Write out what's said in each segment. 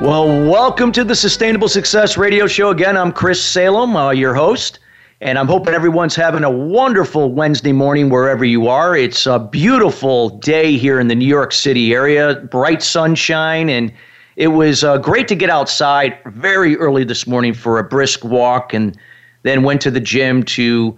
Well, welcome to the Sustainable Success Radio Show. Again, I'm Chris Salem, your host, and I'm hoping everyone's having a wonderful Wednesday morning wherever you are. It's a beautiful day here in the New York City area, bright sunshine, and it was great to get outside very early this morning for a brisk walk, and then went to the gym to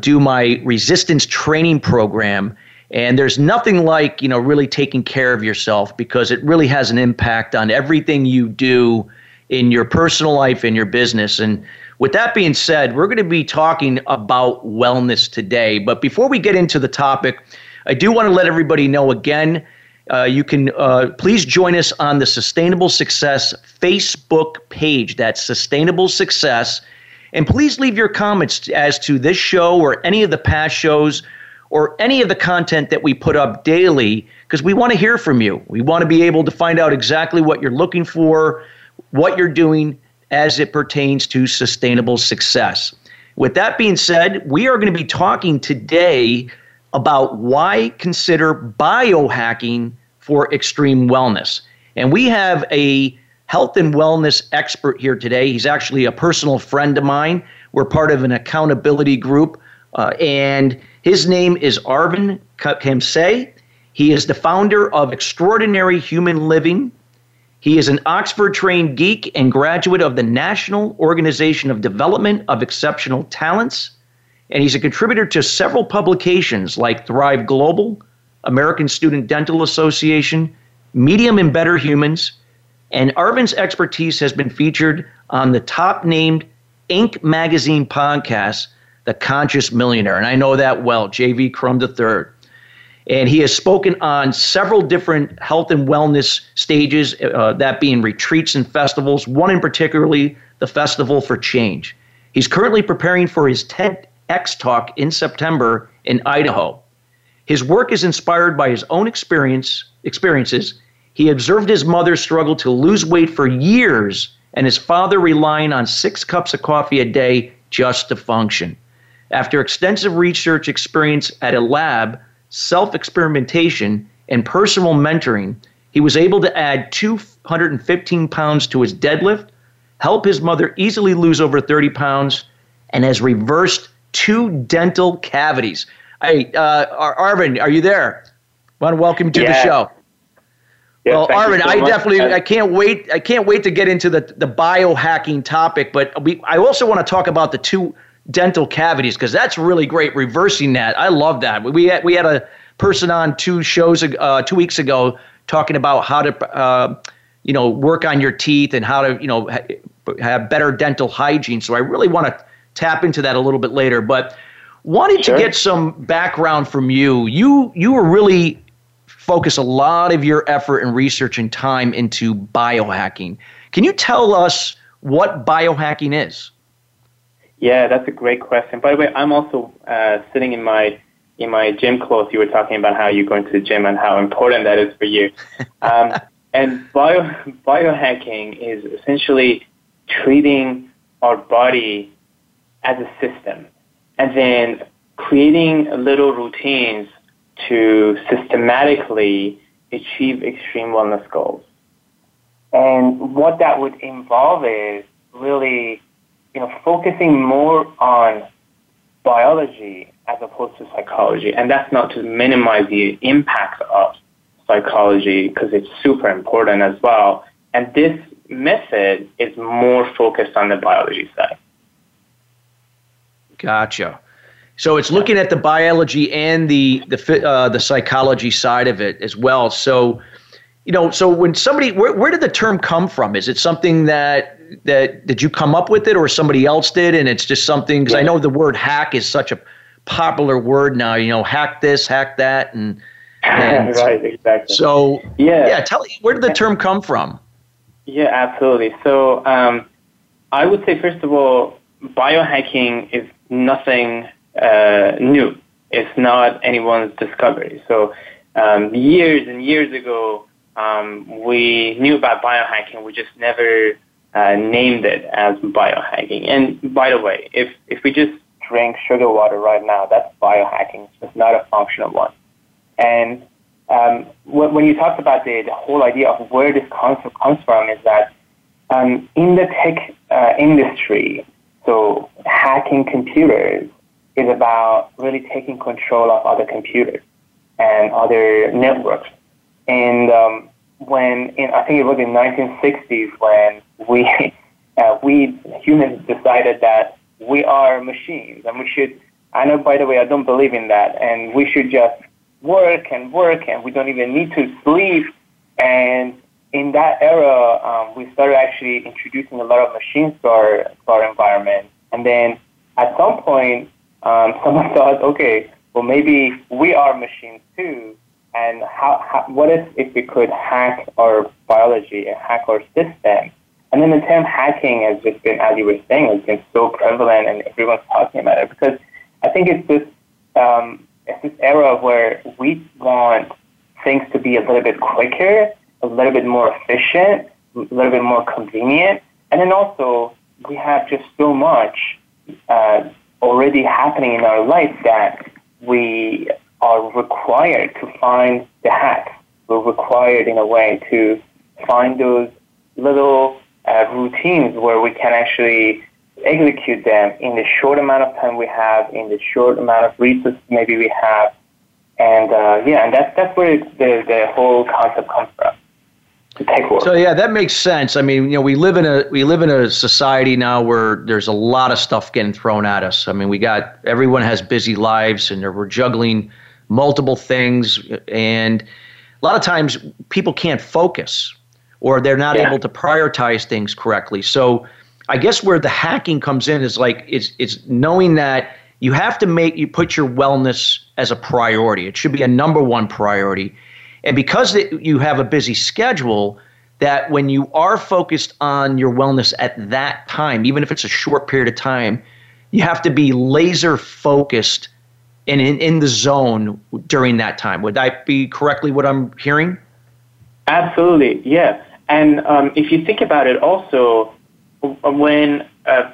do my resistance training program. And there's nothing like, you know, really taking care of yourself, because it really has an impact on everything you do in your personal life, in your business. And with that being said, we're going to be talking about wellness today. But before we get into the topic, I do want to let everybody know again, you can please join us on the Sustainable Success Facebook page. That's Sustainable Success. And please leave your comments as to this show or any of the past shows, or any of the content that we put up daily, because we want to hear from you. We want to be able to find out exactly what you're looking for, what you're doing as it pertains to sustainable success. With that being said, we are going to be talking today about why consider biohacking for extreme wellness. And we have a health and wellness expert here today. He's actually a personal friend of mine. We're part of an accountability group, and his name is Arvin Khamesh. He is the founder of Extraordinary Human Living. He is an Oxford-trained geek and graduate of the National Organization of Development of Exceptional Talents. And he's a contributor to several publications like Thrive Global, American Student Dental Association, Medium and Better Humans. And Arvin's expertise has been featured on the top-named Inc. Magazine podcast, The Conscious Millionaire, and I know that well, J.V. Crum III. And he has spoken on several different health and wellness stages, that being retreats and festivals, one in particularly, the Festival for Change. He's currently preparing for his TEDx talk in September in Idaho. His work is inspired by his own experiences. He observed his mother struggle to lose weight for years and his father relying on 6 cups of coffee a day just to function. After extensive research experience at a lab, self-experimentation, and personal mentoring, he was able to add 215 pounds to his deadlift, help his mother easily lose over 30 pounds, and has reversed 2 dental cavities. Hey, Arvin, are you there? I want to welcome you to the show. Well, Arvin, I can't wait to get into the biohacking topic, but I also want to talk about the 2 dental cavities, because that's really great, reversing that. I love that. We had a person on 2 shows 2 weeks ago talking about how to work on your teeth and how to have better dental hygiene. So I really want to tap into that a little bit later, but wanted to get some background from you. You were really focus a lot of your effort and research and time into biohacking. Can you tell us what biohacking is? Yeah, that's a great question. By the way, I'm also sitting in my gym clothes. You were talking about how you go into the gym and how important that is for you. And biohacking is essentially treating our body as a system and then creating little routines to systematically achieve extreme wellness goals. And what that would involve is really, focusing more on biology as opposed to psychology. And that's not to minimize the impact of psychology, because it's super important as well. And this method is more focused on the biology side. Gotcha. So it's looking at the biology and the psychology side of it as well. So, so when somebody, where did the term come from? Is it something that did you come up with it, or somebody else did, and it's just something? Because I know the word hack is such a popular word now. Hack this, hack that, and right, exactly. So yeah. Tell me, where did the term come from? Yeah, absolutely. So I would say, first of all, biohacking is nothing new. It's not anyone's discovery. So years and years ago, we knew about biohacking. We just never named it as biohacking. And by the way, if we just drink sugar water right now, that's biohacking. It's not a functional one. And when you talk about the whole idea of where this concept comes from is that in the tech industry, so hacking computers is about really taking control of other computers and other networks. And I think it was in 1960s when we humans decided that we are machines and we should, I know, by the way, I don't believe in that, and we should just work and we don't even need to sleep. And in that era, we started actually introducing a lot of machines to our environment. And then at some point, someone thought, okay, well, maybe we are machines too. And what if we could hack our biology and hack our system? And then the term hacking has just been, as you were saying, has been so prevalent and everyone's talking about it, because I think it's this era where we want things to be a little bit quicker, a little bit more efficient, a little bit more convenient. And then also we have just so much already happening in our life that we are required to find the hacks. We're required in a way to find those little routines where we can actually execute them in the short amount of time we have, in the short amount of resources maybe we have. And and that's where the whole concept comes from. So yeah, that makes sense. I mean, you know, we live in a society now where there's a lot of stuff getting thrown at us. I mean, everyone has busy lives, and we're juggling multiple things, and a lot of times people can't focus, or they're not able to prioritize things correctly. So I guess where the hacking comes in is like it's knowing that you have to put your wellness as a priority. It should be a number one priority. And because you have a busy schedule, that when you are focused on your wellness at that time, even if it's a short period of time, you have to be laser focused and in the zone during that time. Would that be correctly what I'm hearing? Absolutely, yeah. And if you think about it also, when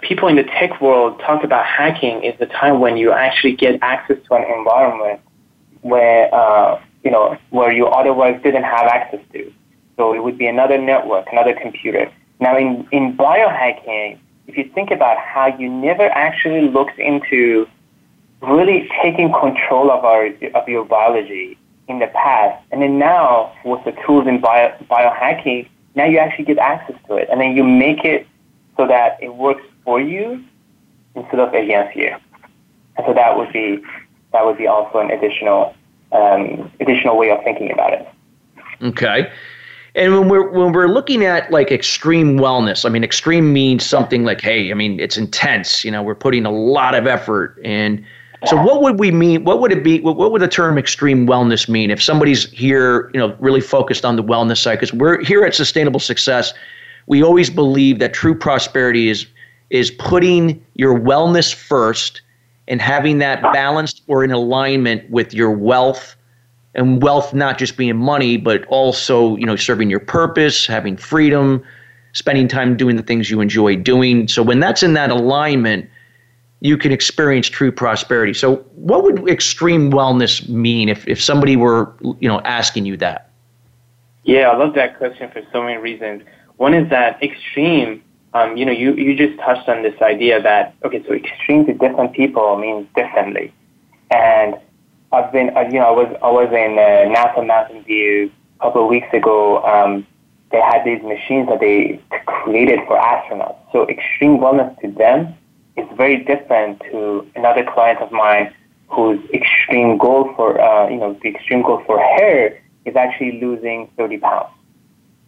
people in the tech world talk about hacking, is the time when you actually get access to an environment where you otherwise didn't have access to. So it would be another network, another computer. Now in biohacking, if you think about how you never actually looked into really taking control of your biology in the past, and then now with the tools in biohacking, now you actually get access to it, and then you make it so that it works for you instead of against you. And so that would be also an additional way of thinking about it. Okay. And when we're looking at like extreme wellness, I mean, extreme means something like, hey, I mean, it's intense, you know, we're putting a lot of effort in. So what would we mean? What would the term extreme wellness mean if somebody's here, you know, really focused on the wellness side? Because we're here at Sustainable Success, we always believe that true prosperity is putting your wellness first and having that balanced or in alignment with your wealth, and wealth not just being money, but also, you know, serving your purpose, having freedom, spending time doing the things you enjoy doing. So when that's in that alignment, you can experience true prosperity. So what would extreme wellness mean if somebody were, you know, asking you that? Yeah, I love that question for so many reasons. One is that extreme, you just touched on this idea that, okay, so extreme to different people means differently. And I've been, I was in NASA Mountain View a couple of weeks ago. They had these machines that they created for astronauts. So extreme wellness to them, it's very different to another client of mine whose extreme goal for, the extreme goal for her is actually losing 30 pounds,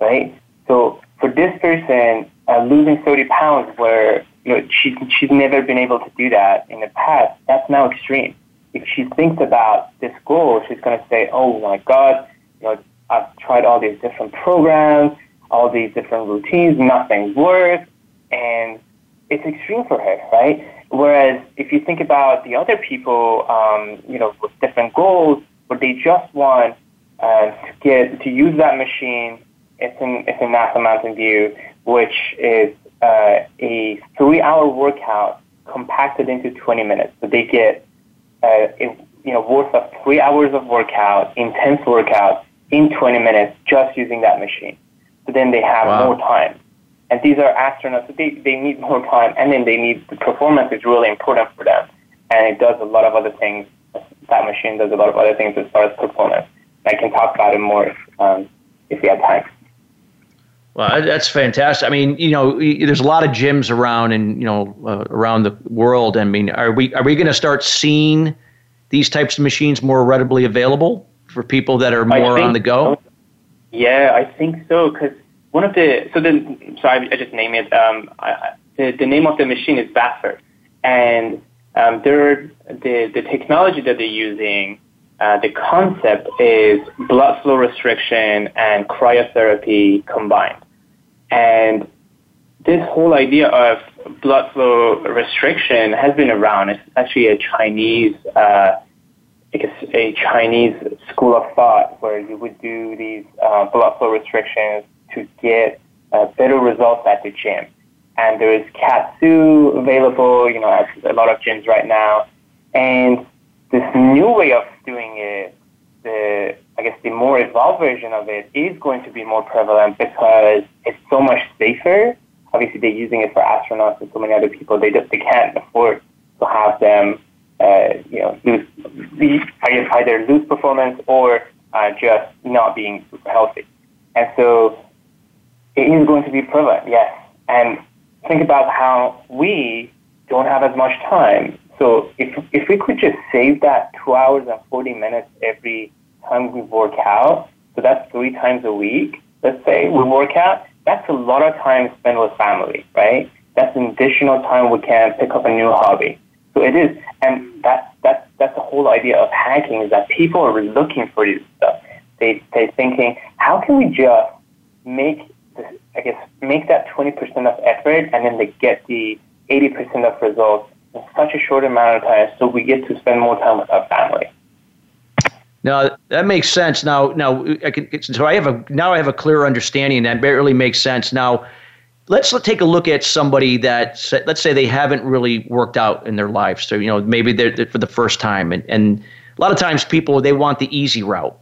right? So for this person, losing 30 pounds where, you know, she's never been able to do that in the past, that's now extreme. If she thinks about this goal, she's going to say, oh my God, you know, I've tried all these different programs, all these different routines, nothing works. And it's extreme for her, right? Whereas if you think about the other people, with different goals, but they just want to use that machine, it's in NASA Mountain View, which is a 3-hour workout compacted into 20 minutes. So they get worth of 3 hours of workout, intense workout in 20 minutes, just using that machine. So then they have more time. And these are astronauts, so they need more time, and then they need the performance is really important for them. And it does a lot of other things. That machine does a lot of other things as far as performance. I can talk about it more if we have time. Well, that's fantastic. I mean, there's a lot of gyms around and, around the world. I mean, are we going to start seeing these types of machines more readily available for people that are more on the go? So. Yeah, I think so, because I just name it. The name of the machine is Baffert, and the technology that they're using, the concept is blood flow restriction and cryotherapy combined. And this whole idea of blood flow restriction has been around. It's actually a Chinese, a Chinese school of thought where you would do these blood flow restrictions to get better results at the gym. And there is katsu available, at a lot of gyms right now. And this new way of doing it, the more evolved version of it, is going to be more prevalent because it's so much safer. Obviously, they're using it for astronauts and so many other people. They can't afford to have them, lose performance or just not being super healthy. And so it is going to be prevalent, yes. And think about how we don't have as much time. So if we could just save that 2 hours and 40 minutes every time we work out, so that's 3 times a week, let's say we work out, that's a lot of time spent with family, right? That's an additional time we can pick up a new hobby. So it is, and that's the whole idea of hacking, is that people are looking for this stuff. They're thinking, how can we just make that 20% of effort and then they get the 80% of results in such a short amount of time, so we get to spend more time with our family. Now that makes sense. Now I have a clearer understanding, and that really makes sense. Now let's take a look at somebody that, let's say, they haven't really worked out in their life, so maybe they're for the first time, and a lot of times people, they want the easy route.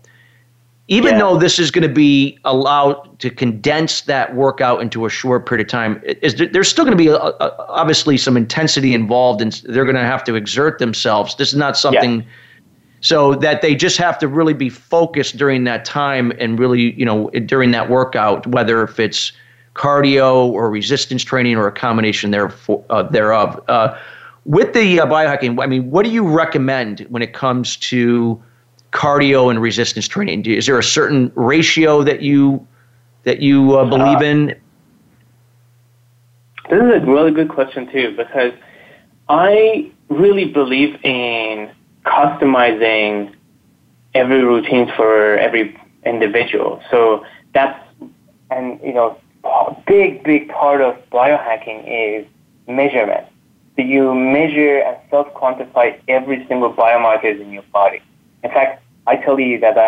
Even though this is going to be allowed to condense that workout into a short period of time, there's still going to be obviously some intensity involved, and they're going to have to exert themselves. This is not something so that they just have to really be focused during that time and really, during that workout, whether if it's cardio or resistance training or a combination thereof. With the biohacking, I mean, what do you recommend when it comes to cardio and resistance training? Is there a certain ratio that you believe in? This is a really good question too, because I really believe in customizing every routine for every individual. So a big part of biohacking is measurement. So you measure and self-quantify every single biomarkers in your body. In fact, I tell you that I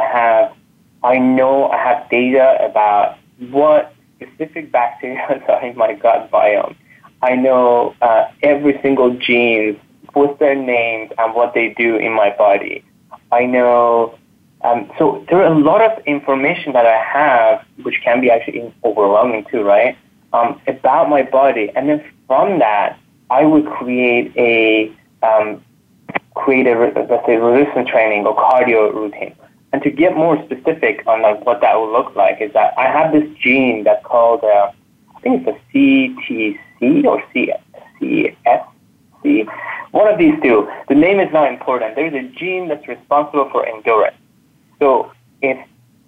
have data about what specific bacteria are in my gut biome. I know every single gene, what's their names and what they do in my body. I know, so there are a lot of information that I have, which can be actually overwhelming too, right? About my body, and then from that, I would create a resistance training or cardio routine. And to get more specific on what that will look like is that I have this gene that's called, I think it's a CTC or CFC, one of these two. The name is not important. There's a gene that's responsible for endurance. So if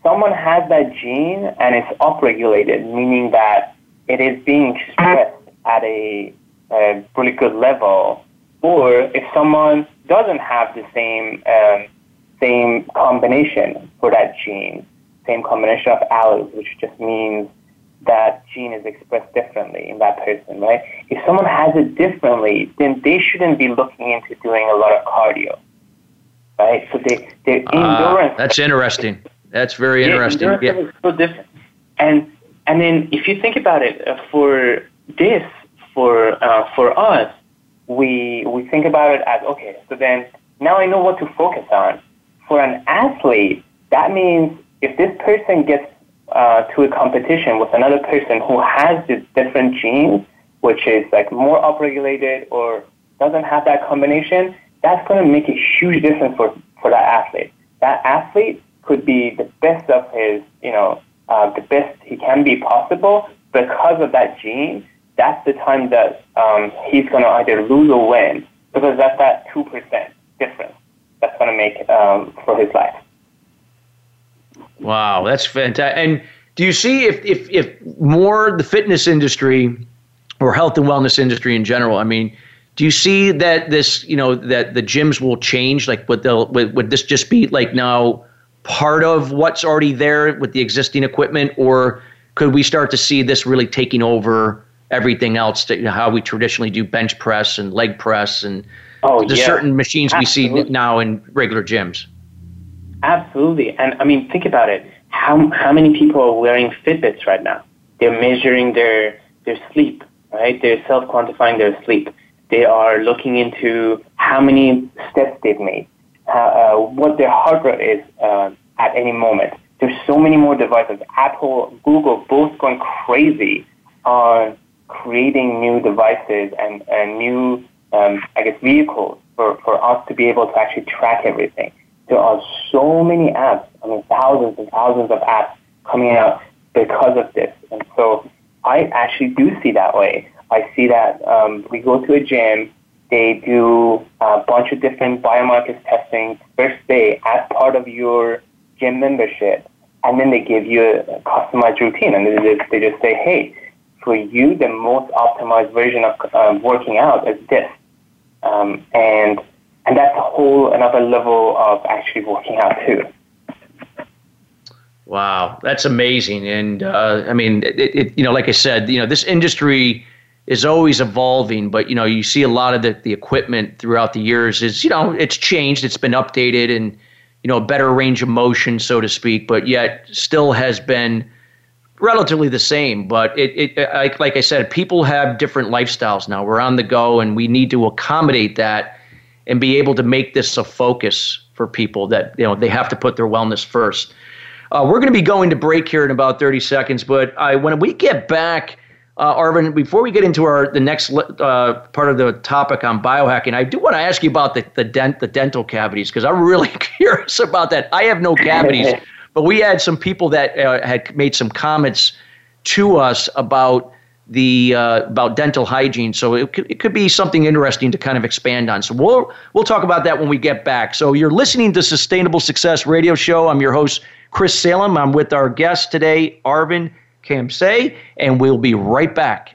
someone has that gene and it's upregulated, meaning that it is being expressed at a really good level, or if someone doesn't have the same combination for that gene, same combination of alleles, which just means that gene is expressed differently in that person, right? If someone has it differently, then they shouldn't be looking into doing a lot of cardio, right? So their endurance... That's interesting. That's very interesting. Yeah. Is so different. And then if you think about it, for us, we think about it as, okay, so then now I know what to focus on. For an athlete, that means if this person gets to a competition with another person who has this different gene, which is like more upregulated or doesn't have that combination, that's going to make a huge difference for that athlete. That athlete could be the best of his, the best he can be possible because of that gene. That's the time that he's going to either lose or win, because that's that 2% difference that's going to make for his life. Wow, that's fantastic. And do you see if more the fitness industry or health and wellness industry in general, I mean, do you see that this, that the gyms will change? Like would this just be like now part of what's already there with the existing equipment, or could we start to see this really taking over everything else, that, how we traditionally do bench press and leg press and certain machines we see now in regular gyms? Absolutely. And I mean, think about it. How many people are wearing Fitbits right now? They're measuring their sleep, right? They're self-quantifying their sleep. They are looking into how many steps they've made, what their heart rate is at any moment. There's so many more devices. Apple, Google, both going crazy on creating new devices and new, vehicles for us to be able to actually track everything. There are so many apps, thousands and thousands of apps coming out because of this. And so I actually do see that way. I see that we go to a gym, they do a bunch of different biomarkers testing first day as part of your gym membership, and then they give you a customized routine. And they just say, hey, for you, the most optimized version of working out is this. And that's a whole another level of actually working out too. Wow, that's amazing. And like I said, this industry is always evolving. But you see a lot of the equipment throughout the years is it's changed, it's been updated, and a better range of motion, so to speak. But yet still has been relatively the same. But like I said, people have different lifestyles now. We're on the go, and we need to accommodate that and be able to make this a focus for people that, they have to put their wellness first. We're going to be going to break here in about 30 seconds, but when we get back, Arvin, before we get into the next part of the topic on biohacking, I do want to ask you about the dental cavities, because I'm really curious about that. I have no cavities, but we had some people that had made some comments to us about dental hygiene. So it could be something interesting to kind of expand on. So we'll talk about that when we get back. So you're listening to Sustainable Success Radio Show. I'm your host, Chris Salem. I'm with our guest today, Arvin Khamesh, and we'll be right back.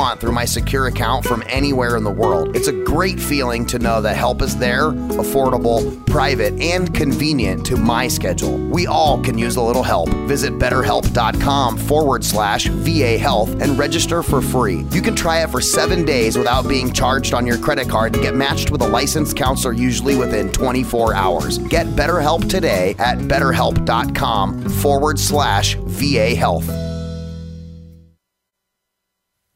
through my secure account from anywhere in the world. It's a great feeling to know that help is there, affordable, private, and convenient to my schedule. We all can use a little help. Visit BetterHelp.com/VA Health and register for free. You can try it for 7 days without being charged on your credit card and get matched with a licensed counselor usually within 24 hours. Get BetterHelp today at BetterHelp.com/VA Health.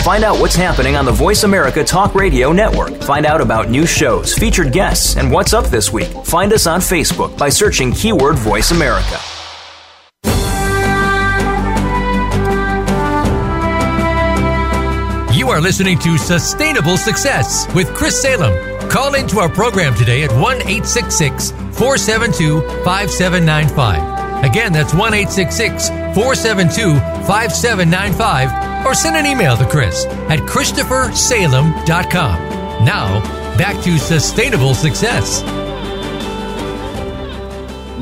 Find out what's happening on the Voice America Talk Radio Network. Find out about new shows, featured guests, and what's up this week. Find us on Facebook by searching keyword Voice America. You are listening to Sustainable Success with Chris Salem. Call into our program today at 1-866-472-5795. Again, that's 1-866-472-5795, or send an email to Chris at ChristopherSalem.com. Now, back to Sustainable Success.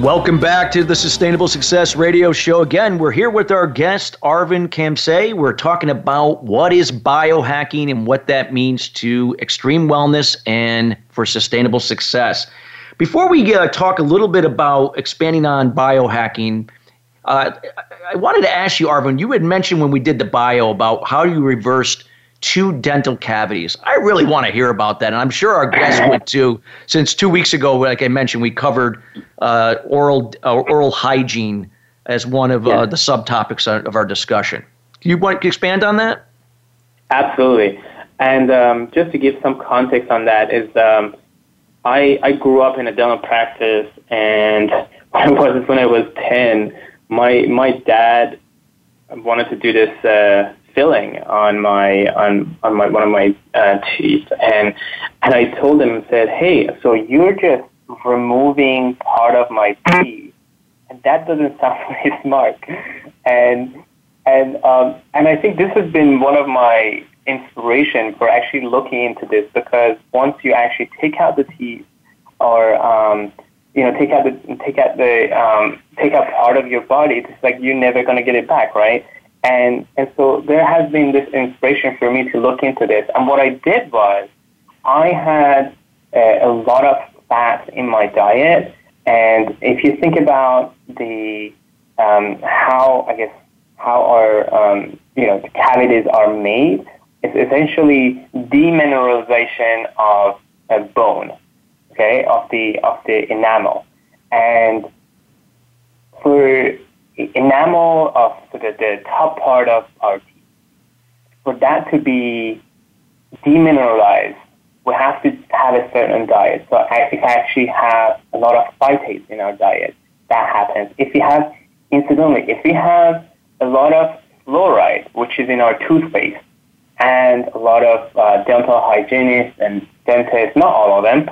Welcome back to the Sustainable Success Radio Show. Again, we're here with our guest, Arvin Khamesh. We're talking about what is biohacking and what that means to extreme wellness and for sustainable success. Before we talk a little bit about expanding on biohacking, I wanted to ask you, Arvin, you had mentioned when we did the bio about how you reversed 2 dental cavities. I really want to hear about that, and I'm sure our guests would too, since 2 weeks ago, like I mentioned, we covered oral hygiene as one of the subtopics of our discussion. Do you want to expand on that? Absolutely. And just to give some context on that is I grew up in a dental practice, and when I was 10, my dad wanted to do this filling on my one of my teeth, and I told him and said, "Hey, so you're just removing part of my teeth, and that doesn't sound very smart." And I think this has been one of my inspiration for actually looking into this, because once you actually take out the teeth, or take out part of your body, it's like you're never going to get it back, right? And so there has been this inspiration for me to look into this. And what I did was I had a lot of fat in my diet, and if you think about the how our the cavities are made. It's essentially demineralization of a bone, of the enamel, and for enamel of the top part of our teeth, for that to be demineralized, we have to have a certain diet. So if I actually have a lot of phytates in our diet, that happens. Incidentally, if we have a lot of fluoride, which is in our toothpaste, and a lot of dental hygienists and dentists, not all of them,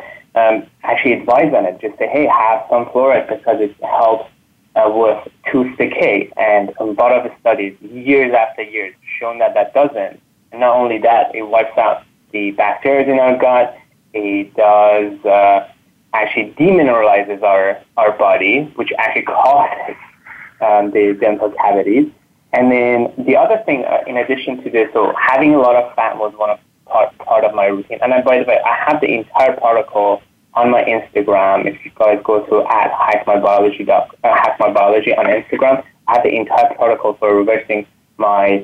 actually advise on it. Just say, hey, have some fluoride because it helps with tooth decay. And a lot of studies, years after years, shown that doesn't. And not only that, it wipes out the bacteria in our gut. It does actually demineralizes our body, which actually causes the dental cavities. And then the other thing, in addition to this, so having a lot of fat was one of part of my routine. And then, by the way, I have the entire article on my Instagram. If you guys go to @hackmybiology on Instagram, I have the entire article for reversing my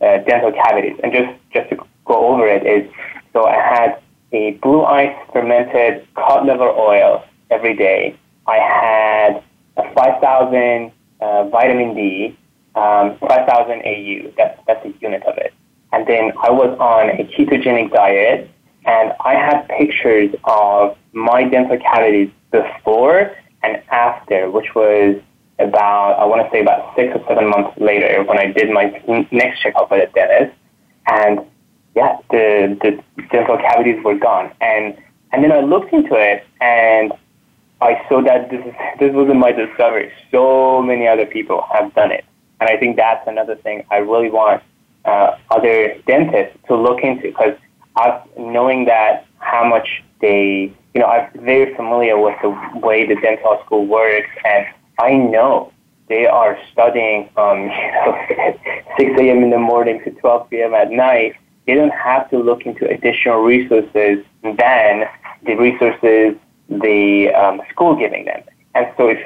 dental cavities. And just to go over it is, so I had a blue ice fermented cod liver oil every day. I had a 5,000 vitamin D. 5,000 AU, that's a unit of it. And then I was on a ketogenic diet, and I had pictures of my dental cavities before and after, which was about 6 or 7 months later when I did my next checkup with a dentist, and yeah, the dental cavities were gone. And then I looked into it and I saw that this wasn't my discovery. So many other people have done it. And I think that's another thing I really want other dentists to look into, because knowing that how much they, you know, I'm very familiar with the way the dental school works, and I know they are studying from 6 a.m. in the morning to 12 p.m. at night. They don't have to look into additional resources than the resources the school giving them. And so if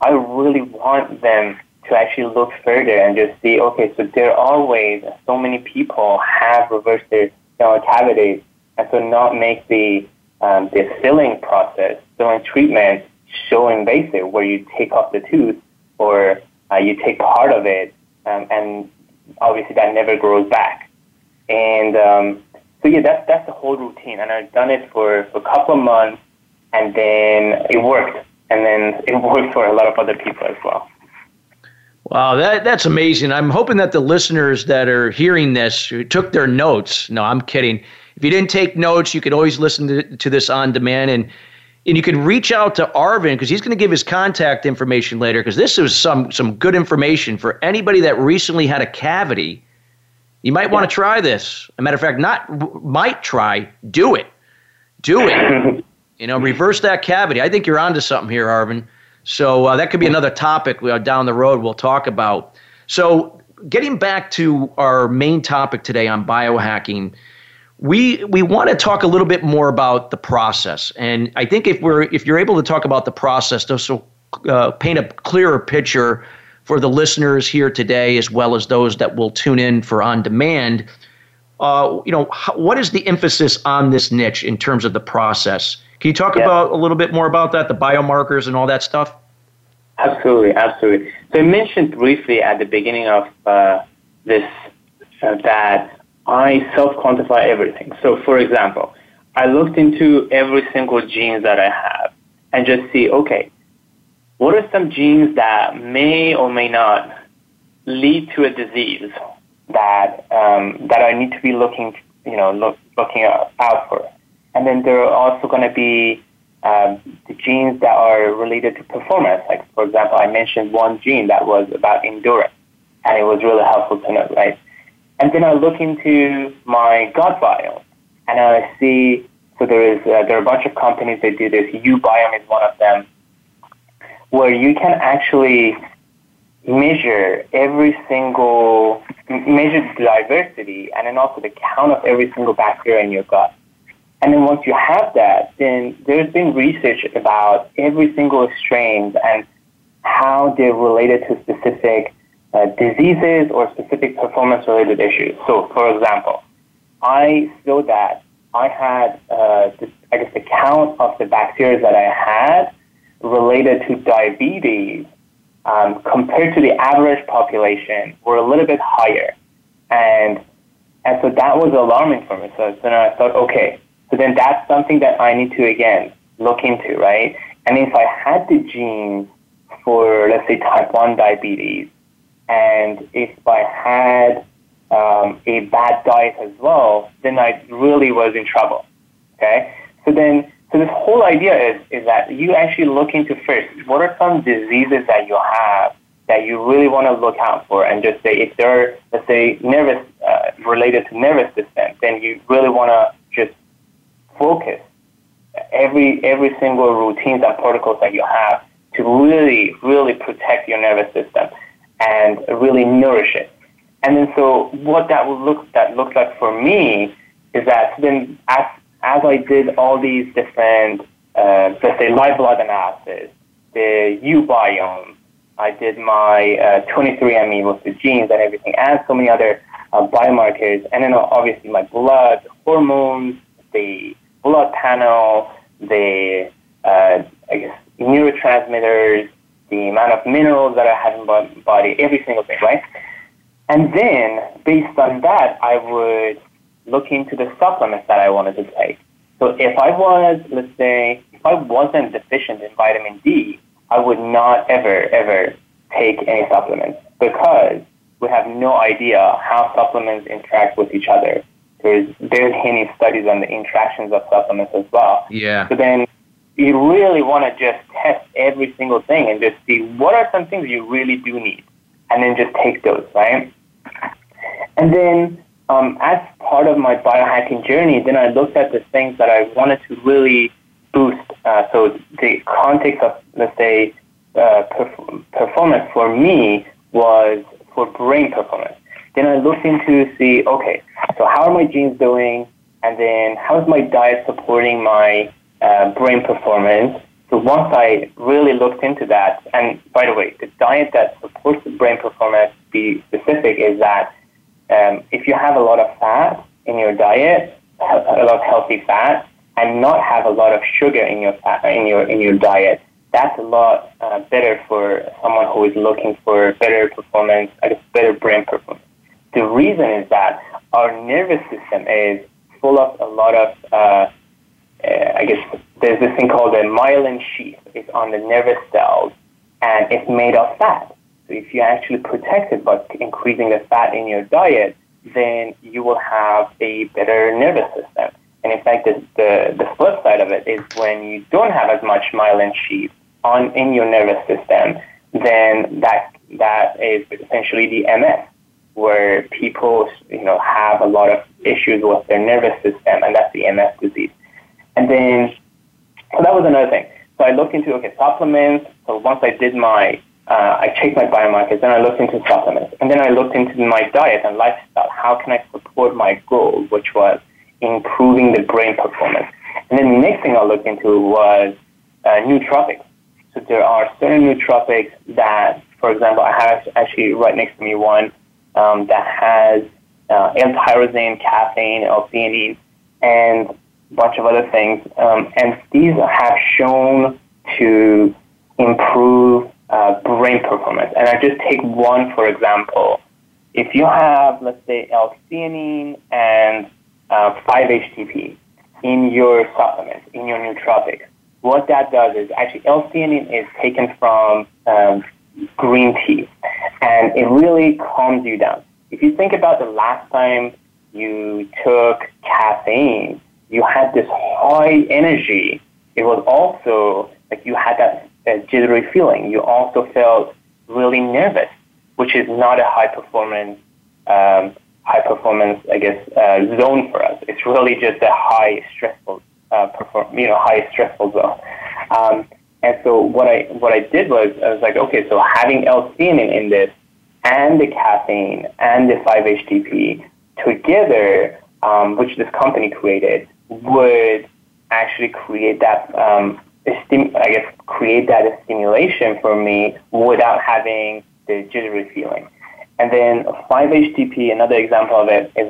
I really want them to actually look further and just see, okay, so there are ways that so many people have reversed their dental cavities, and so not make the filling process, filling treatment, so invasive, where you take off the tooth or you take part of it, and obviously that never grows back. And so yeah, that's the whole routine. And I've done it for a couple of months, and then it worked. And then it worked for a lot of other people as well. Wow, that's amazing. I'm hoping that the listeners that are hearing this who took their notes. No, I'm kidding. If you didn't take notes, you could always listen to this on demand, and you can reach out to Arvin, because he's going to give his contact information later, because this is some good information for anybody that recently had a cavity. You might want to try this. As a matter of fact, do it. Do it. Reverse that cavity. I think you're onto something here, Arvin. So that could be another topic down the road we'll talk about. So getting back to our main topic today on biohacking, we want to talk a little bit more about the process. And I think if you're able to talk about the process, so paint a clearer picture for the listeners here today, as well as those that will tune in for on demand. What is the emphasis on this niche in terms of the process? Can you talk about a little bit more about that, the biomarkers and all that stuff? Absolutely. So I mentioned briefly at the beginning of this that I self-quantify everything. So, for example, I looked into every single gene that I have and just see, okay, what are some genes that may or may not lead to a disease that I need to be looking out for? And then there are also going to be the genes that are related to performance. Like, for example, I mentioned one gene that was about endurance, and it was really helpful to know, right? And then I look into my gut biome, and I see, so there are a bunch of companies that do this. Ubiome is one of them, where you can actually measure the diversity, and then also the count of every single bacteria in your gut. And then once you have that, then there's been research about every single strain and how they're related to specific diseases or specific performance-related issues. So, for example, I saw that I had, the count of the bacteria that I had related to diabetes compared to the average population were a little bit higher. And so that was alarming for me. So then I thought, okay, so then that's something that I need to, again, look into, right? And if I had the genes for, let's say, type 1 diabetes, and if I had a bad diet as well, then I really was in trouble, okay? So this whole idea is that you actually look into first, what are some diseases that you have that you really want to look out for, and just say if they're, let's say, nervous, related to nervous system, then you really want to just focus every single routines and protocols that you have to really, really protect your nervous system and really nourish it. And then so what that looked like for me is that then as I did all these different, let's say, live blood analysis, the Ubiome, I did my 23andMe with the genes and everything, and so many other biomarkers, and then obviously my blood, hormones, the blood panel, the neurotransmitters, the amount of minerals that I have in my body, every single thing, right? And then, based on that, I would look into the supplements that I wanted to take. So if I wasn't deficient in vitamin D, I would not ever take any supplements because we have no idea how supplements interact with each other. There's very heinous studies on the interactions of supplements as well. Yeah. So then you really want to just test every single thing and just see what are some things you really do need, and then just take those, right? And then as part of my biohacking journey, then I looked at the things that I wanted to really boost. So the context of, let's say, performance for me was for brain performance. Then I looked into see, okay, so how are my genes doing? And then how is my diet supporting my brain performance? So once I really looked into that, and by the way, the diet that supports the brain performance, to be specific, is that if you have a lot of fat in your diet, a lot of healthy fat, and not have a lot of sugar in your fat, in your diet, that's a lot better for someone who is looking for better performance, I guess better brain performance. The reason is that our nervous system is full of a lot of, I guess, there's this thing called a myelin sheath. It's on the nervous cells, and it's made of fat. So if you actually protect it by increasing the fat in your diet, then you will have a better nervous system. And in fact, the flip side of it is when you don't have as much myelin sheath in your nervous system, then that is essentially the MS, where people have a lot of issues with their nervous system, and that's the MS disease. And then, so that was another thing. So I looked into, okay, supplements. So once I did I checked my biomarkers, then I looked into supplements. And then I looked into my diet and lifestyle. How can I support my goal, which was improving the brain performance? And then the next thing I looked into was nootropics. So there are certain nootropics that, for example, I have actually right next to me one that has L-tyrosine, caffeine, L-theanine, and a bunch of other things. And these have shown to improve brain performance. And I just take one, for example. If you have, let's say, L-theanine and 5-HTP in your supplements, in your nootropics, what that does is actually L-theanine is taken from green tea, and it really calms you down. If you think about the last time you took caffeine, you had this high energy. It was also like you had that jittery feeling. You also felt really nervous, which is not a high performance, I guess, zone for us. It's really just a high stressful, high stressful zone. And so what I did was I was like, okay, so having L-theanine in this and the caffeine and the 5-HTP together, which this company created, would actually create that stimulation for me without having the jittery feeling. And then 5-HTP, another example of it is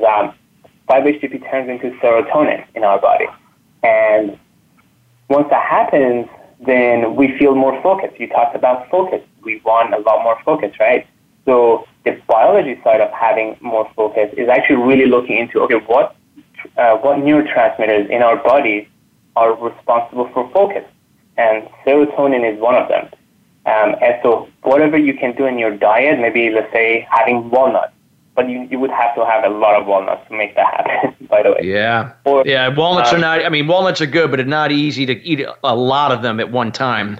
5-HTP turns into serotonin in our body. And once that happens, then we feel more focused. You talked about focus. We want a lot more focus, right? So the biology side of having more focus is actually really looking into, okay, what neurotransmitters in our bodies are responsible for focus? And serotonin is one of them. And so whatever you can do in your diet, maybe let's say having walnuts, but you would have to have a lot of walnuts to make that happen, by the way. Yeah. Walnuts are not, walnuts are good, but it's not easy to eat a lot of them at one time.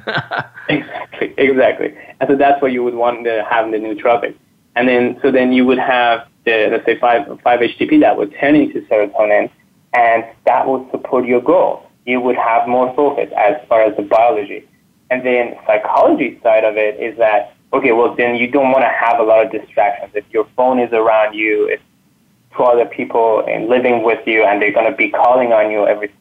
Exactly. And so that's what you would want to have in the nootropic. And then, so then you would have the, let's say 5-HTP that would turn into serotonin, and that would support your goal. You would have more focus as far as the biology. And then psychology side of it is that, okay, well, then you don't want to have a lot of distractions. If your phone is around you, if two other people are living with you and they're going to be calling on you every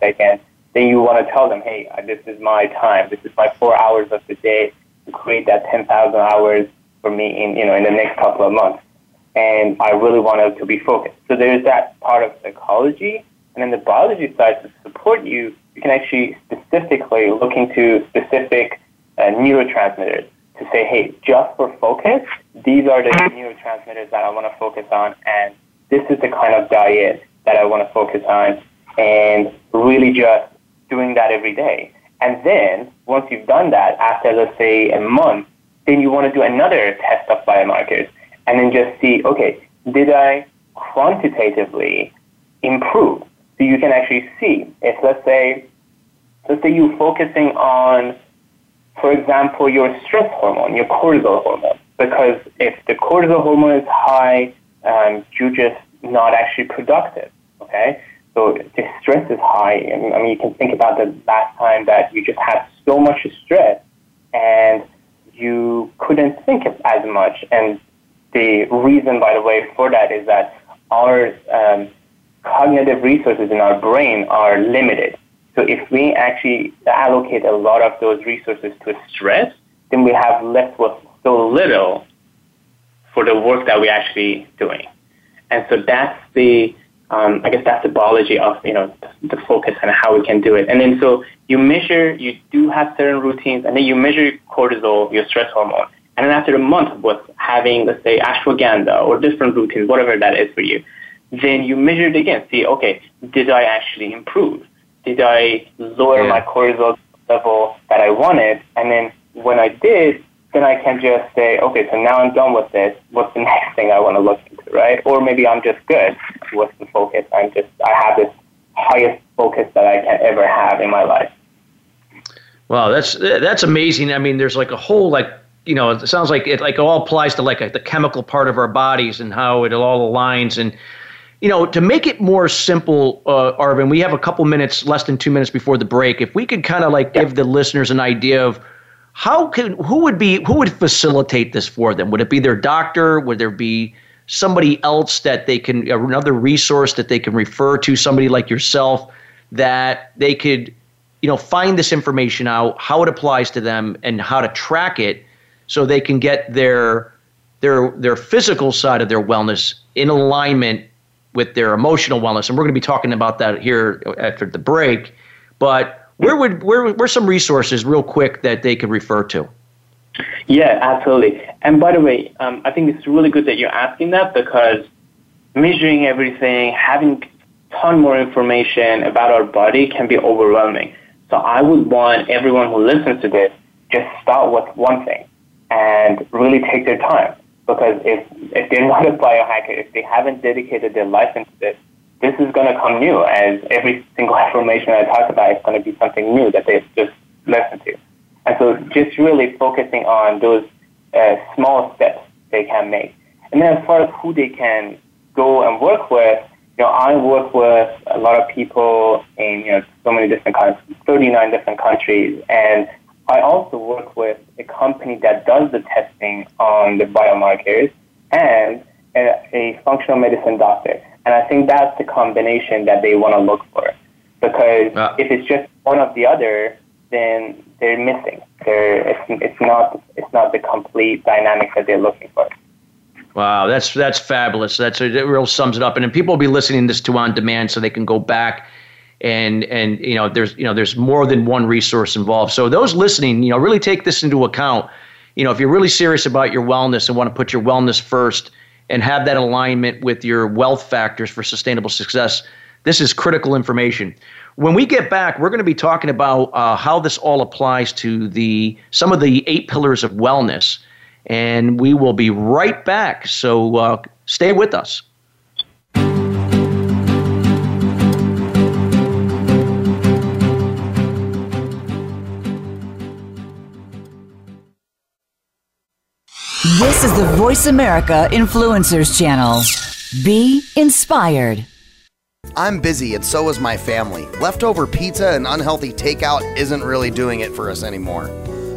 second, then you want to tell them, hey, this is my time. This is my 4 hours of the day to create that 10,000 hours for me in the next couple of months. And I really want it to be focused. So there's that part of psychology. And then the biology side to support you, you can actually specifically look into specific neurotransmitters to say, hey, just for focus, these are the neurotransmitters that I want to focus on, and this is the kind of diet that I want to focus on, and really just doing that every day. And then once you've done that, after, let's say, a month, then you want to do another test of biomarkers and then just see, okay, did I quantitatively improve? So you can actually see if, let's say you're focusing on, for example, your stress hormone, your cortisol hormone, because if the cortisol hormone is high, you're just not actually productive, okay? So the stress is high. I mean, you can think about the last time that you just had so much stress and you couldn't think as much. And the reason, by the way, for that is that our cognitive resources in our brain are limited. So if we actually allocate a lot of those resources to stress, then we have left with so little for the work that we're actually doing. And so that's the... I guess that's the biology of, you know, the focus and how we can do it. And then so you measure, you do have certain routines, and then you measure your cortisol, your stress hormone. And then after a month with having, let's say, ashwagandha or different routines, whatever that is for you, then you measure it again. See, okay, did I actually improve? Did I lower my cortisol level that I wanted? And then when I did, then I can just say, okay, so now I'm done with this. What's the next thing I want to look into, right? Or maybe I'm just good. What's the focus? I have this highest focus that I can ever have in my life. Wow, that's amazing. I mean, there's like a whole, like, you know, it sounds like it like all applies to like the chemical part of our bodies and how it all aligns. And, you know, to make it more simple, Arvin, we have a couple minutes, less than 2 minutes before the break. If we could kind of like give the listeners an idea of who would facilitate this for them? Would it be their doctor? Would there be somebody else that they can, another resource that they can refer to, somebody like yourself, that they could, you know, find this information out, how it applies to them, and how to track it, so they can get their physical side of their wellness in alignment with their emotional wellness? And we're going to be talking about that here after the break, but. Where are some resources real quick that they could refer to? Yeah, absolutely. And by the way, I think it's really good that you're asking that, because measuring everything, having a ton more information about our body can be overwhelming. So I would want everyone who listens to this just start with one thing and really take their time, because if they're not a biohacker, if they haven't dedicated their life into this, this is going to come new, as every single information I talk about is going to be something new that they've just listened to. And so just really focusing on those small steps they can make. And then as far as who they can go and work with, you know, I work with a lot of people in, you know, so many different countries, 39 different countries. And I also work with a company that does the testing on the biomarkers and a functional medicine doctor. And I think that's the combination that they want to look for, because if it's just one of the other, then they're missing. It's not the complete dynamic that they're looking for. Wow, that's fabulous. That real sums it up. And people will be listening to this too on demand, so they can go back and there's more than one resource involved. So those listening, you know, really take this into account. You know, if you're really serious about your wellness and want to put your wellness first, and have that alignment with your wealth factors for sustainable success, this is critical information. When we get back, we're going to be talking about how this all applies to some of the 8 pillars of wellness. And we will be right back. So stay with us. This is the Voice America Influencers Channel. Be inspired. I'm busy and so is my family. Leftover pizza and unhealthy takeout isn't really doing it for us anymore.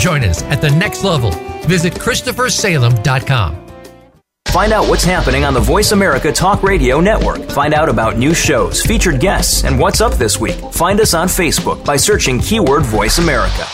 Join us at the next level. Visit ChristopherSalem.com. Find out what's happening on the Voice America Talk Radio Network. Find out about new shows, featured guests, and what's up this week. Find us on Facebook by searching keyword Voice America.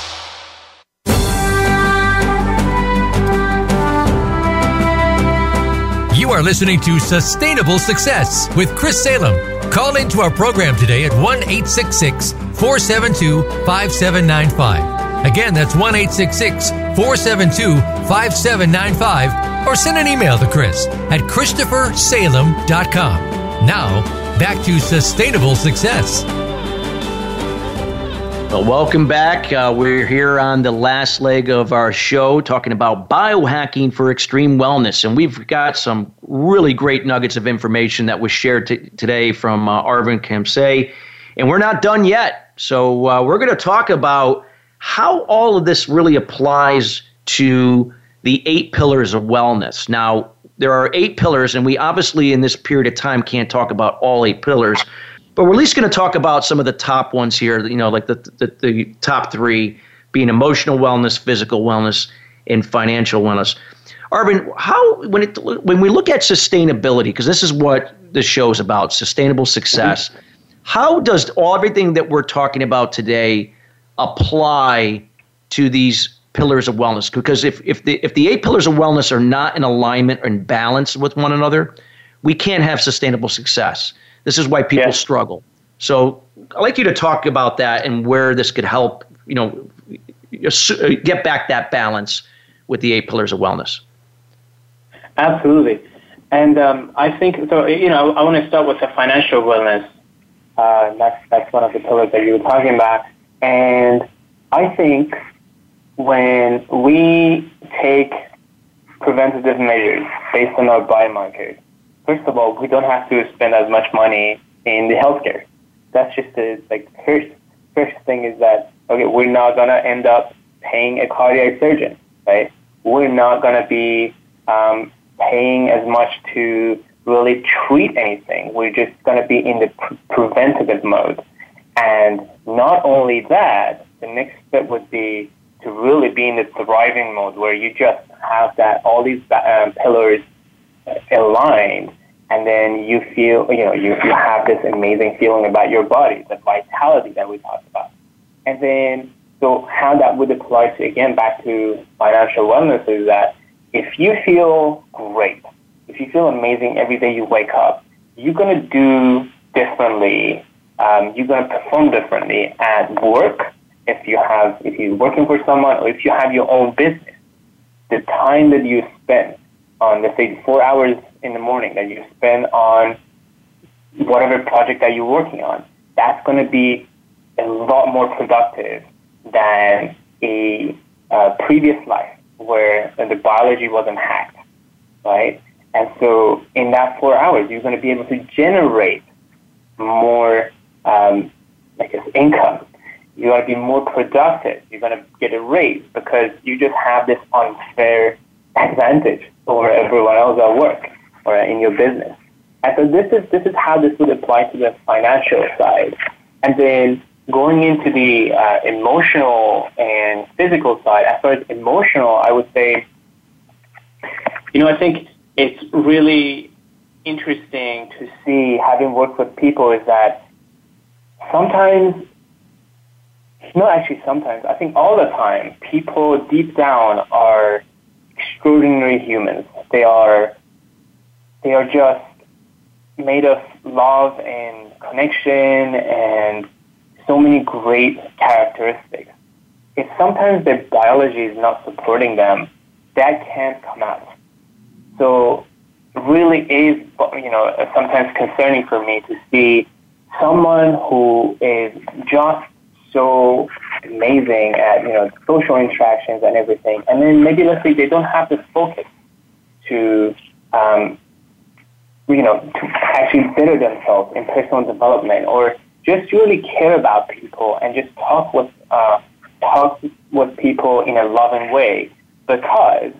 You are listening to Sustainable Success with Chris Salem. Call into our program today at 1-866-472-5795. Again, that's 1-866-472-5795, or send an email to Chris at ChristopherSalem.com. Now, back to Sustainable Success. Well, welcome back. We're here on the last leg of our show talking about biohacking for extreme wellness. And we've got some really great nuggets of information that was shared today from Arvin Khamesh. And we're not done yet. So we're going to talk about how all of this really applies to the 8 pillars of wellness. Now, there are 8 pillars, and we obviously in this period of time can't talk about all 8 pillars, but we're at least going to talk about some of the top ones here, you know, like the top 3 being emotional wellness, physical wellness, and financial wellness. Arvin, when we look at sustainability, because this is what the show is about, sustainable success, how does everything that we're talking about today apply to these pillars of wellness? Because if the 8 pillars of wellness are not in alignment or in balance with one another, we can't have sustainable success. This is why people struggle. So I'd like you to talk about that and where this could help, you know, get back that balance with the 8 pillars of wellness. Absolutely. And I think, so, you know, I want to start with the financial wellness. That's one of the pillars that you were talking about. And I think when we take preventative measures based on our biomarkers, first of all, we don't have to spend as much money in the healthcare. That's just the first thing is that, okay, we're not going to end up paying a cardiac surgeon, right? We're not going to be paying as much to really treat anything. We're just going to be in the preventative mode. And not only that, the next step would be to really be in the thriving mode where you just have that all these pillars aligned, and then you feel, you know, you have this amazing feeling about your body, the vitality that we talked about. And then, so how that would apply to, again, back to financial wellness is that if you feel great, if you feel amazing every day you wake up, you're going to do differently. You're going to perform differently at work if you're working for someone, or if you have your own business. The time that you spend on, let's say, 4 hours in the morning that you spend on whatever project that you're working on, that's going to be a lot more productive than a previous life where the biology wasn't hacked, right? And so in that 4 hours, you're going to be able to generate more income. You're going to be more productive. You're going to get a raise because you just have this unfair advantage over everyone else at work or in your business. And so this is how this would apply to the financial side. And then going into the emotional and physical side, as far as emotional, I would say, I think it's really interesting to see, having worked with people, is that I think all the time, people deep down are extraordinary humans. They are just made of love and connection and so many great characteristics. If sometimes their biology is not supporting them, that can't come out. So it really is, sometimes concerning for me to see someone who is just so amazing at, social interactions and everything. And then maybe, let's say, they don't have the focus to, to actually better themselves in personal development, or just really care about people and just talk with people in a loving way, because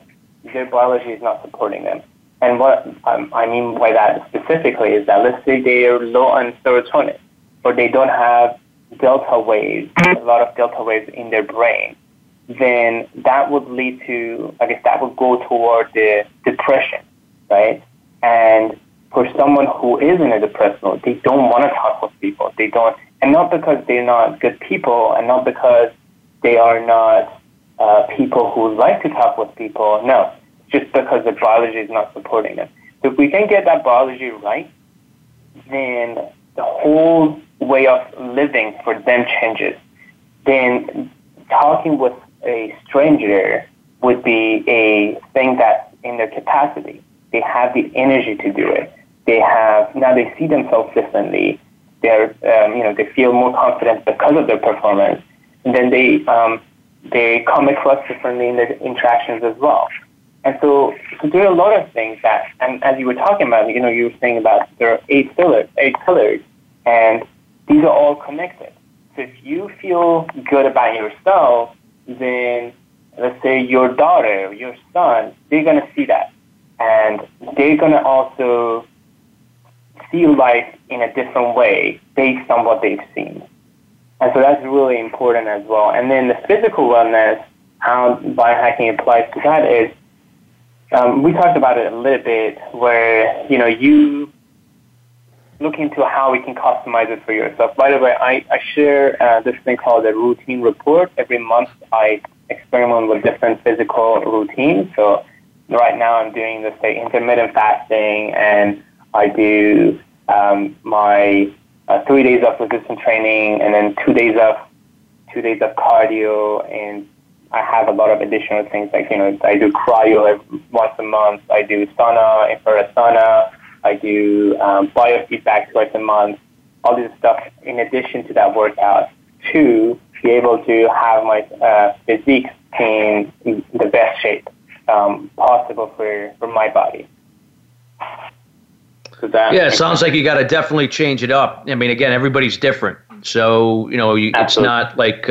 their biology is not supporting them. And what I mean by that specifically is that, let's say, they are low on serotonin, or they don't have a lot of delta waves in their brain, then that would lead to, that would go toward the depression, right? And for someone who is in a depressed mode, they don't want to talk with people. They don't, and not because they're not good people, and not because they are not people who like to talk with people. No, just because the biology is not supporting them. So if we can get that biology right, then the whole way of living for them changes. Then talking with a stranger would be a thing that's in their capacity. They have the energy to do it. Now they see themselves differently. They're, they feel more confident because of their performance. And then they come across differently in their interactions as well. And so there are a lot of things that, and as you were talking about, you were saying about there are eight pillars, and these are all connected. So if you feel good about yourself, then let's say your daughter, your son, they're going to see that. And they're going to also see life in a different way based on what they've seen. And so that's really important as well. And then the physical wellness, how biohacking applies to that is, we talked about it a little bit, where, you look into how we can customize it for yourself. By the way, I share this thing called a routine report. Every month I experiment with different physical routines. So right now I'm doing this, intermittent fasting, and I do my 3 days of resistance training, and then two days of cardio, and I have a lot of additional things like, I do cryo once a month, I do sauna, infrared sauna, I do biofeedback twice a month, all this stuff in addition to that workout, to be able to have my physique in the best shape possible for my body. So that it sounds like you got to definitely change it up. I mean, again, everybody's different. So, it's not like,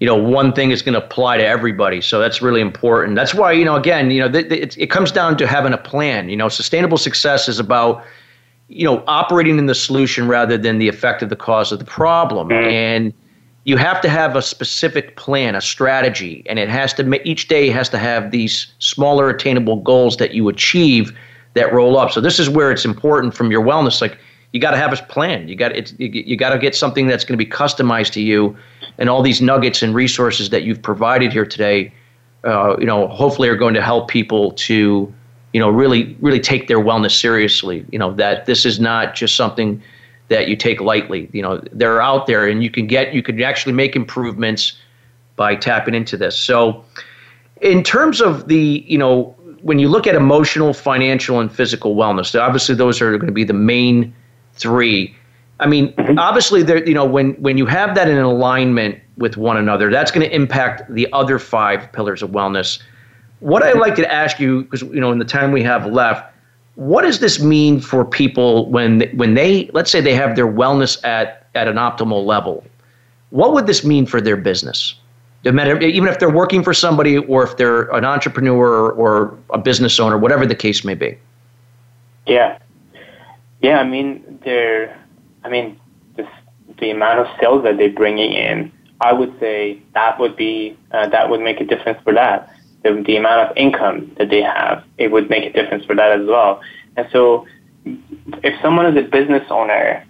one thing is going to apply to everybody. So that's really important. That's why, it comes down to having a plan. Sustainable success is about, operating in the solution rather than the effect of the cause of the problem. Mm-hmm. And you have to have a specific plan, a strategy, and it has to each day has to have these smaller attainable goals that you achieve that roll up. So this is where it's important from your wellness. Like, you got to have a plan. You got to get something that's going to be customized to you, and all these nuggets and resources that you've provided here today, hopefully are going to help people to, really, really take their wellness seriously. That this is not just something that you take lightly. They're out there, and you can actually make improvements by tapping into this. So in terms of the, when you look at emotional, financial, and physical wellness, obviously those are going to be the main three. I mean, obviously there, when you have that in alignment with one another, that's going to impact the other 5 pillars of wellness. What I'd like to ask you, because, in the time we have left, what does this mean for people when they, let's say, they have their wellness at an optimal level? what would this mean for their business? No matter, even if they're working for somebody or if they're an entrepreneur or a business owner, whatever the case may be. Yeah, the amount of sales that they're bringing in, I would say that would be, that would make a difference for that. The amount of income that they have, it would make a difference for that as well. And so if someone is a business owner,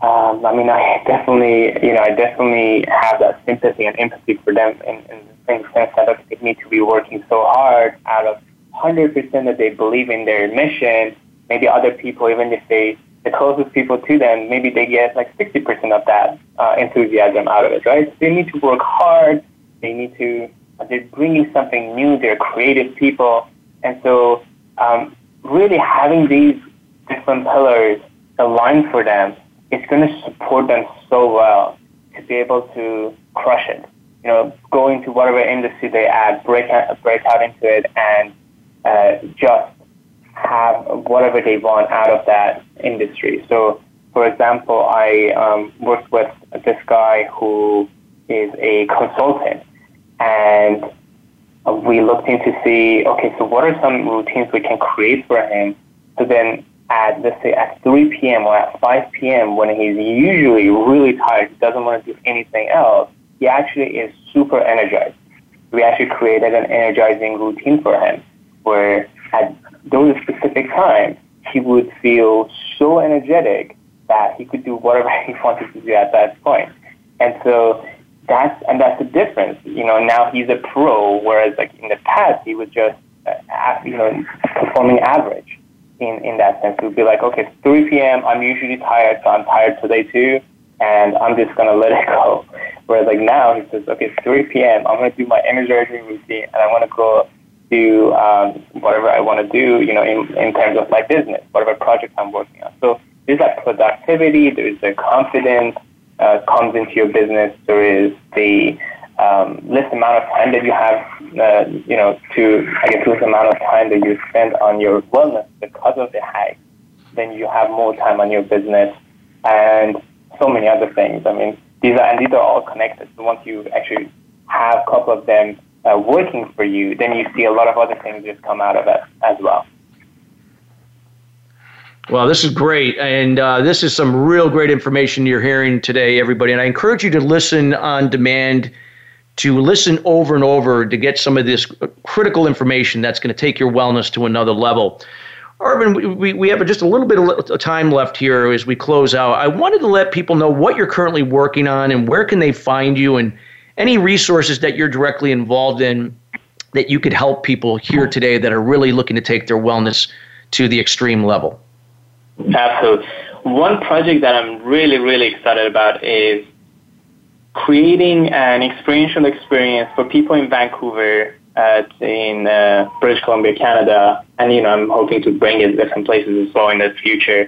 I definitely have that sympathy and empathy for them in the sense that they need to be working so hard out of 100% that they believe in their mission. Maybe other people, even if the closest people to them, maybe they get like 60% of that enthusiasm out of it, right? They need to work hard. They're bringing something new. They're creative people. And so really having these different pillars aligned for them, it's going to support them so well to be able to crush it. You know, go into whatever industry they add, break out into it, and just have whatever they want out of that industry. So, for example, I worked with this guy who is a consultant, and we looked into see, okay, so what are some routines we can create for him? So then, let's say at 3 p.m. or at 5 p.m. when he's usually really tired, he doesn't want to do anything else, he actually is super energized. We actually created an energizing routine for him where at those specific times, he would feel so energetic that he could do whatever he wanted to do at that point. And so that's the difference. You know, now he's a pro, whereas like in the past, he was just, performing average. In that sense, it would be like, okay, it's 3 p.m., I'm usually tired, so I'm tired today too, and I'm just going to let it go. Whereas like now, he says, okay, it's 3 p.m., I'm going to do my energizing routine, and I want to go do whatever I want to do, in terms of my business, whatever project I'm working on. So there's that productivity, there's the confidence comes into your business, there is the least amount of time that you have, least amount of time that you spend on your wellness because of the hack, then you have more time on your business and so many other things. These are all connected. So once you actually have a couple of them working for you, then you see a lot of other things just come out of it as well. Well, this is great, and this is some real great information you're hearing today, everybody. And I encourage you to listen on demand, to listen over and over to get some of this critical information that's going to take your wellness to another level. Arvin, we have just a little bit of time left here as we close out. I wanted to let people know what you're currently working on and where can they find you and any resources that you're directly involved in that you could help people here today that are really looking to take their wellness to the extreme level. Absolutely. One project that I'm really, really excited about is creating an experiential experience for people in Vancouver, in British Columbia, Canada, and I'm hoping to bring it to different places as well in the future,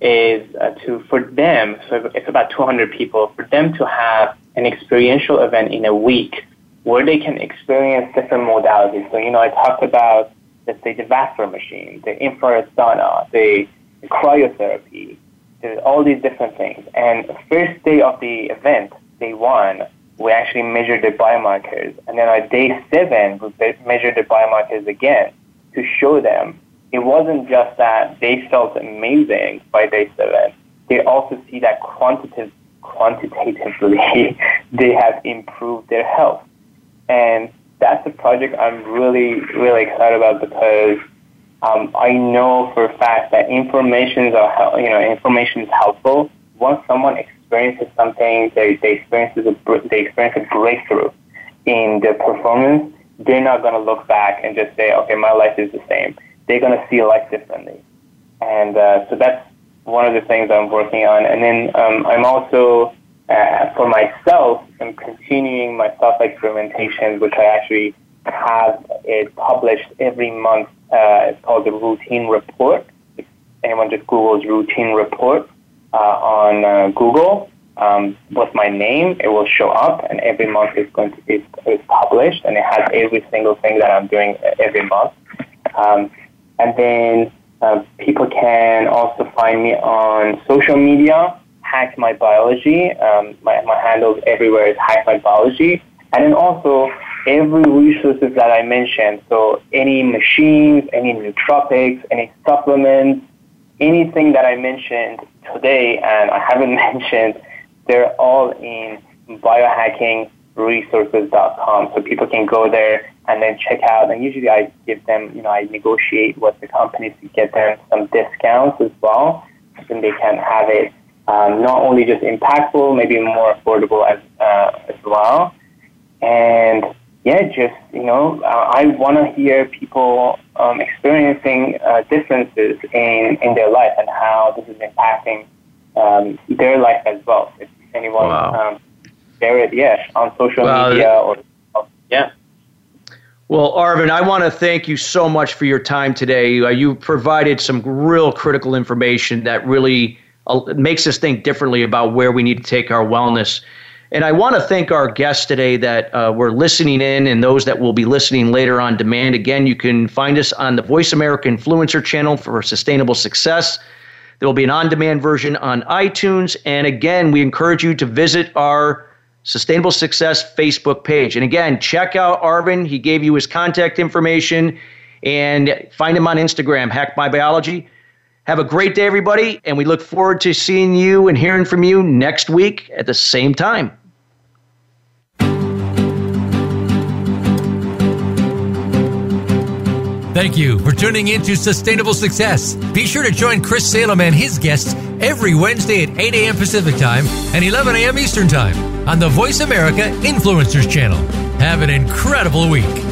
so it's about 200 people, for them to have an experiential event in a week where they can experience different modalities. So, I talked about, let's say, the Baffert machine, the infrared sauna, the cryotherapy, all these different things. And the first day of the event, day one, we actually measured the biomarkers. And then on day 7, we measured the biomarkers again to show them it wasn't just that they felt amazing by day 7. They also see that quantitatively they have improved their health. And that's a project I'm really, really excited about because I know for a fact that information is helpful. Once someone experiences something, they experience a breakthrough in their performance, they're not going to look back and just say, okay, my life is the same. They're going to see life differently. And so that's one of the things I'm working on. And then I'm also, for myself, I'm continuing my self-experimentation, which I actually have it published every month. It's called the Routine Report. If anyone just Googles Routine Report on Google with my name, it will show up, and every month it's published, and it has every single thing that I'm doing every month. And then people can also find me on social media, HackMyBiology. My handle everywhere is HackMyBiology. And then also every resources that I mentioned, so any machines, any nootropics, any supplements, anything that I mentioned today and I haven't mentioned, they're all in biohackingresources.com. So people can go there and then check out. And usually I give them, I negotiate with the companies to get them some discounts as well. So then they can have it not only just impactful, maybe more affordable as well. And yeah, just, I want to hear people experiencing differences in their life and how this is impacting their life as well. If anyone share it, on social media or. Well, Arvin, I want to thank you so much for your time today. You provided some real critical information that really makes us think differently about where we need to take our wellness. And I want to thank our guests today that were listening in and those that will be listening later on demand. Again, you can find us on the Voice America Influencer channel for Sustainable Success. There will be an on-demand version on iTunes. And again, we encourage you to visit our Sustainable Success Facebook page. And again, check out Arvin. He gave you his contact information. And find him on Instagram, HackMyBiology. Have a great day, everybody. And we look forward to seeing you and hearing from you next week at the same time. Thank you for tuning in to Sustainable Success. Be sure to join Chris Salem and his guests every Wednesday at 8 a.m. Pacific Time and 11 a.m. Eastern Time on the Voice America Influencers Channel. Have an incredible week.